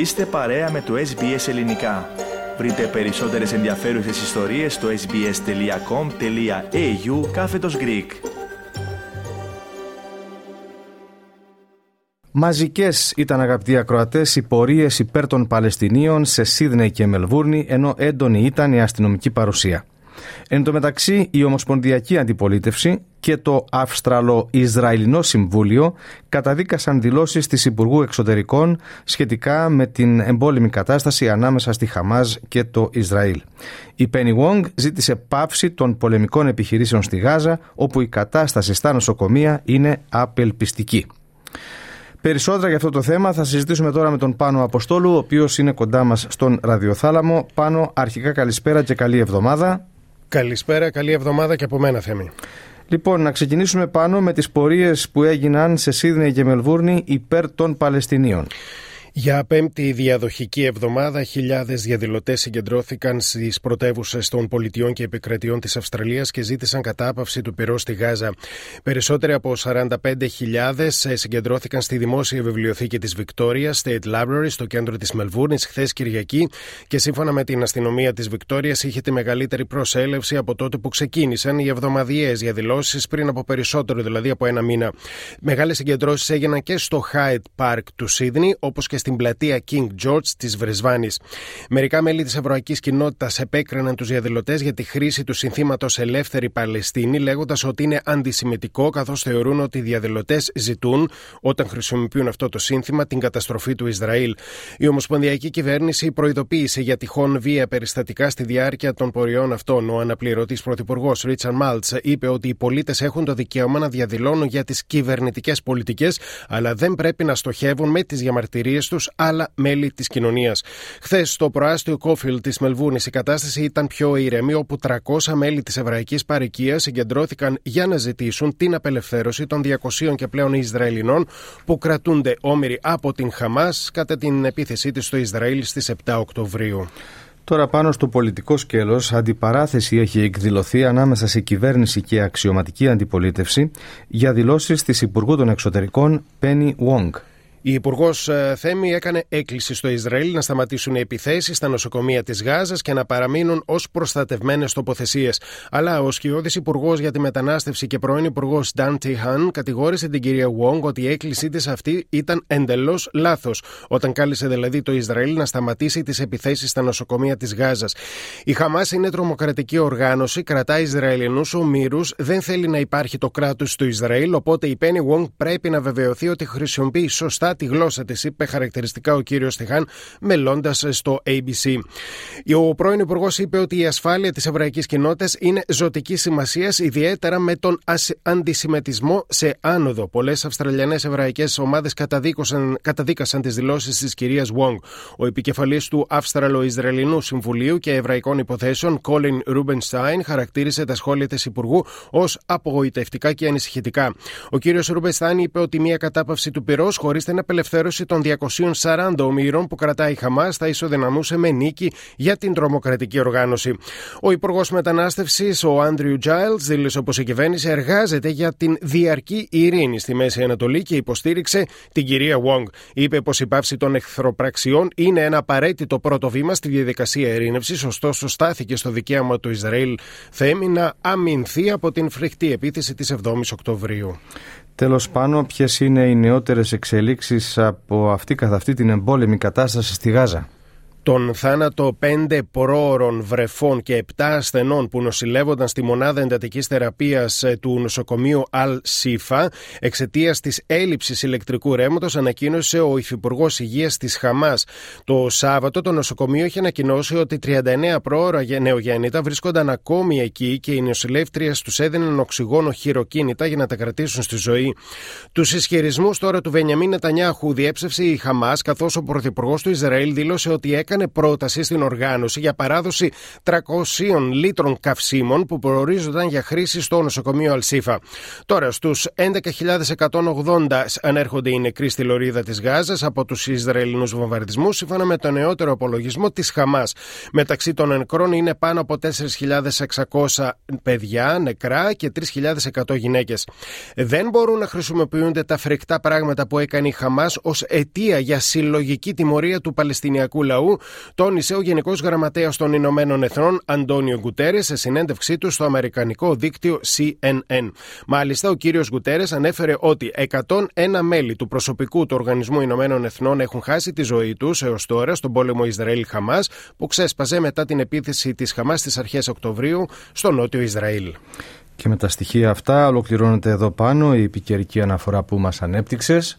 Είστε παρέα με το SBS Ελληνικά. Βρείτε περισσότερες ενδιαφέρουσες ιστορίες στο sbs.com.au/Greek. Μαζικές ήταν, αγαπητοί ακροατές, οι πορείες υπέρ των Παλαιστινίων σε Σίδνεϊ και Μελβούρνη, ενώ έντονη ήταν η αστυνομική παρουσία. Εν τω μεταξύ, η Ομοσπονδιακή Αντιπολίτευση και το Αυστραλο-Ισραηλινό Συμβούλιο καταδίκασαν δηλώσεις της Υπουργού Εξωτερικών σχετικά με την εμπόλεμη κατάσταση ανάμεσα στη Χαμάζ και το Ισραήλ. Η Penny Wong ζήτησε πάυση των πολεμικών επιχειρήσεων στη Γάζα, όπου η κατάσταση στα νοσοκομεία είναι απελπιστική. Περισσότερα για αυτό το θέμα θα συζητήσουμε τώρα με τον Πάνο Αποστόλου, ο οποίος είναι κοντά μας στον ραδιοθάλαμο. Πάνο, αρχικά καλησπέρα και καλή εβδομάδα. Καλησπέρα, καλή εβδομάδα και από μένα, Θέμη. Λοιπόν, να ξεκινήσουμε, Πάνο, με τις πορείες που έγιναν σε Σίδνεϊ και Μελβούρνη υπέρ των Παλαιστινίων. Για πέμπτη διαδοχική εβδομάδα, χιλιάδες διαδηλωτές συγκεντρώθηκαν στις πρωτεύουσες των πολιτιών και επικρατιών της Αυστραλίας και ζήτησαν κατάπαυση του πυρός στη Γάζα. Περισσότεροι από 45.000 συγκεντρώθηκαν στη δημόσια βιβλιοθήκη της Victoria State Library στο κέντρο της Μελβούρνης χθες Κυριακή και σύμφωνα με την αστυνομία της Βικτόριας είχε τη μεγαλύτερη προσέλευση από τότε που ξεκίνησαν οι εβδομαδιαίες διαδηλώσεις πριν από περισσότερο, δηλαδή από ένα μήνα. Μεγάλες συγκεντρώσεις έγιναν και στο Hyde Park του Σίδνεϊ, όπως και στην πλατεία King George της Βρεσβάνης. Μερικά μέλη της ευρωαϊκής κοινότητας επέκριναν τους διαδηλωτές για τη χρήση του συνθήματος Ελεύθερη Παλαιστίνη, λέγοντας ότι είναι αντισημιτικό, καθώς θεωρούν ότι οι διαδηλωτές ζητούν, όταν χρησιμοποιούν αυτό το σύνθημα, την καταστροφή του Ισραήλ. Η Ομοσπονδιακή Κυβέρνηση προειδοποίησε για τυχόν βία περιστατικά στη διάρκεια των πορεών αυτών. Ο αναπληρωτής πρωθυπουργός Ρίτσαρντ Μάλτς είπε ότι οι πολίτες έχουν το δικαίωμα να διαδηλώνουν για τις κυβερνητικές πολιτικές, αλλά δεν πρέπει να στοχεύουν με τις διαμαρτυρίες τους άλλα μέλη της κοινωνίας. Χθες, στο προάστιο Κόφιλ της Μελβούρνης, η κατάσταση ήταν πιο ήρεμη, όπου 300 μέλη της Εβραϊκής Παροικίας συγκεντρώθηκαν για να ζητήσουν την απελευθέρωση των 200 και πλέον Ισραηλινών που κρατούνται όμηροι από την Χαμάς κατά την επίθεσή της στο Ισραήλ στις 7 Οκτωβρίου. Τώρα, πάνω στο πολιτικό σκέλος, αντιπαράθεση έχει εκδηλωθεί ανάμεσα σε κυβέρνηση και αξιωματική αντιπολίτευση για δηλώσεις της Υπουργού των Εξωτερικών Penny Wong. Η Υπουργός Θέμη έκανε έκκληση στο Ισραήλ να σταματήσουν οι επιθέσεις στα νοσοκομεία της Γάζας και να παραμείνουν ως προστατευμένες τοποθεσίες. Αλλά ο σκιώδης Υπουργός για τη Μετανάστευση και πρώην Υπουργός Ντάντι Χαν κατηγόρησε την κυρία Wong ότι η έκκλησή της αυτή ήταν εντελώς λάθος, όταν κάλεσε δηλαδή το Ισραήλ να σταματήσει τις επιθέσεις στα νοσοκομεία της Γάζας. Η Χαμάς είναι τρομοκρατική οργάνωση, κρατά Ισραηλινούς ομήρους, δεν θέλει να υπάρχει το κράτος του Ισραήλ, οπότε η Penny Wong πρέπει να βεβαιωθεί ότι χρησιμοποιεί σωστά τη γλώσσα της, είπε χαρακτηριστικά ο κύριος Τιχάν, μελώντας στο ABC. Ο πρώην υπουργός είπε ότι η ασφάλεια της εβραϊκής κοινότητας είναι ζωτική σημασίας, ιδιαίτερα με τον αντισημιτισμό σε άνοδο. Πολλές Αυστραλιανές εβραϊκές ομάδες καταδίκασαν τις δηλώσεις της κυρίας Wong. Ο επικεφαλής του Αυστραλο-Ισραηλινού Συμβουλίου και Εβραϊκών Υποθέσεων, Colin Rubenstein, χαρακτήρισε τα σχόλια της Υπουργού ως απογοητευτικά και ανησυχητικά. Ο κύριος Rubenstein είπε ότι μια κατάπαυση του πυρός χωρίς την απελευθέρωση των 240 ομήρων που κρατάει η Χαμάς θα ισοδυναμούσε με νίκη για την τρομοκρατική οργάνωση. Ο Υπουργός Μετανάστευσης, ο Andrew Giles, δήλωσε πως η κυβέρνηση εργάζεται για την διαρκή ειρήνη στη Μέση Ανατολή και υποστήριξε την κυρία Wong. Είπε πως η πάυση των εχθροπραξιών είναι ένα απαραίτητο πρώτο βήμα στη διαδικασία ειρήνευσης, ωστόσο στάθηκε στο δικαίωμα του Ισραήλ, Θέμη, να αμυνθεί από την φρικτή επίθεση της 7ης Οκτωβρίου. Τέλος, Πάνω, ποιες είναι οι νεότερες εξελίξεις από αυτή καθ' αυτή την εμπόλεμη κατάσταση στη Γάζα? Τον θάνατο 5 προώρων βρεφών και 7 ασθενών που νοσηλεύονταν στη μονάδα εντατικής θεραπείας του νοσοκομείου Al-Sifa εξαιτίας της έλλειψης ηλεκτρικού ρεύματος ανακοίνωσε ο υφυπουργός Υγείας της Χαμάς. Το Σάββατο το νοσοκομείο είχε ανακοινώσει ότι 39 προώρα νεογέννητα βρίσκονταν ακόμη εκεί και οι νοσηλεύτριες τους έδιναν οξυγόνο χειροκίνητα για να τα κρατήσουν στη ζωή. Τους ισχυρισμούς τώρα του Βενιαμίν Νετανιάχου διέψευσε η Χαμάς, καθώς ο πρωθυπουργός του Ισραήλ δήλωσε ότι έκανε πρόταση στην οργάνωση για παράδοση 300 λίτρων καυσίμων που προορίζονταν για χρήση στο νοσοκομείο Al-Sifa. Τώρα στους 11.180 ανέρχονται οι νεκροί στη λωρίδα της Γάζας από τους Ισραηλινούς βομβαρδισμούς, σύμφωνα με τον νεότερο απολογισμό της Χαμάς. Μεταξύ των νεκρών είναι πάνω από 4.600 παιδιά νεκρά και 3.100 γυναίκες. Δεν μπορούν να χρησιμοποιούνται τα φρικτά πράγματα που έκανε η Χαμάς ως αιτία για συλλογική τιμωρία του Παλαιστινιακού λαού, τόνισε ο Γενικός Γραμματέας των Ηνωμένων Εθνών, Αντόνιο Γκουτέρες, σε συνέντευξή του στο αμερικανικό δίκτυο CNN. Μάλιστα, ο κύριος Γκουτέρες ανέφερε ότι 101 μέλη του προσωπικού του Οργανισμού Ηνωμένων Εθνών έχουν χάσει τη ζωή τους έως τώρα στον πόλεμο Ισραήλ-Χαμάς, που ξέσπασε μετά την επίθεση της Χαμάς στις αρχές Οκτωβρίου στο νότιο Ισραήλ. Και με τα στοιχεία αυτά ολοκληρώνεται εδώ πάνω η επικαιρική αναφορά που μας ανέπτυξες.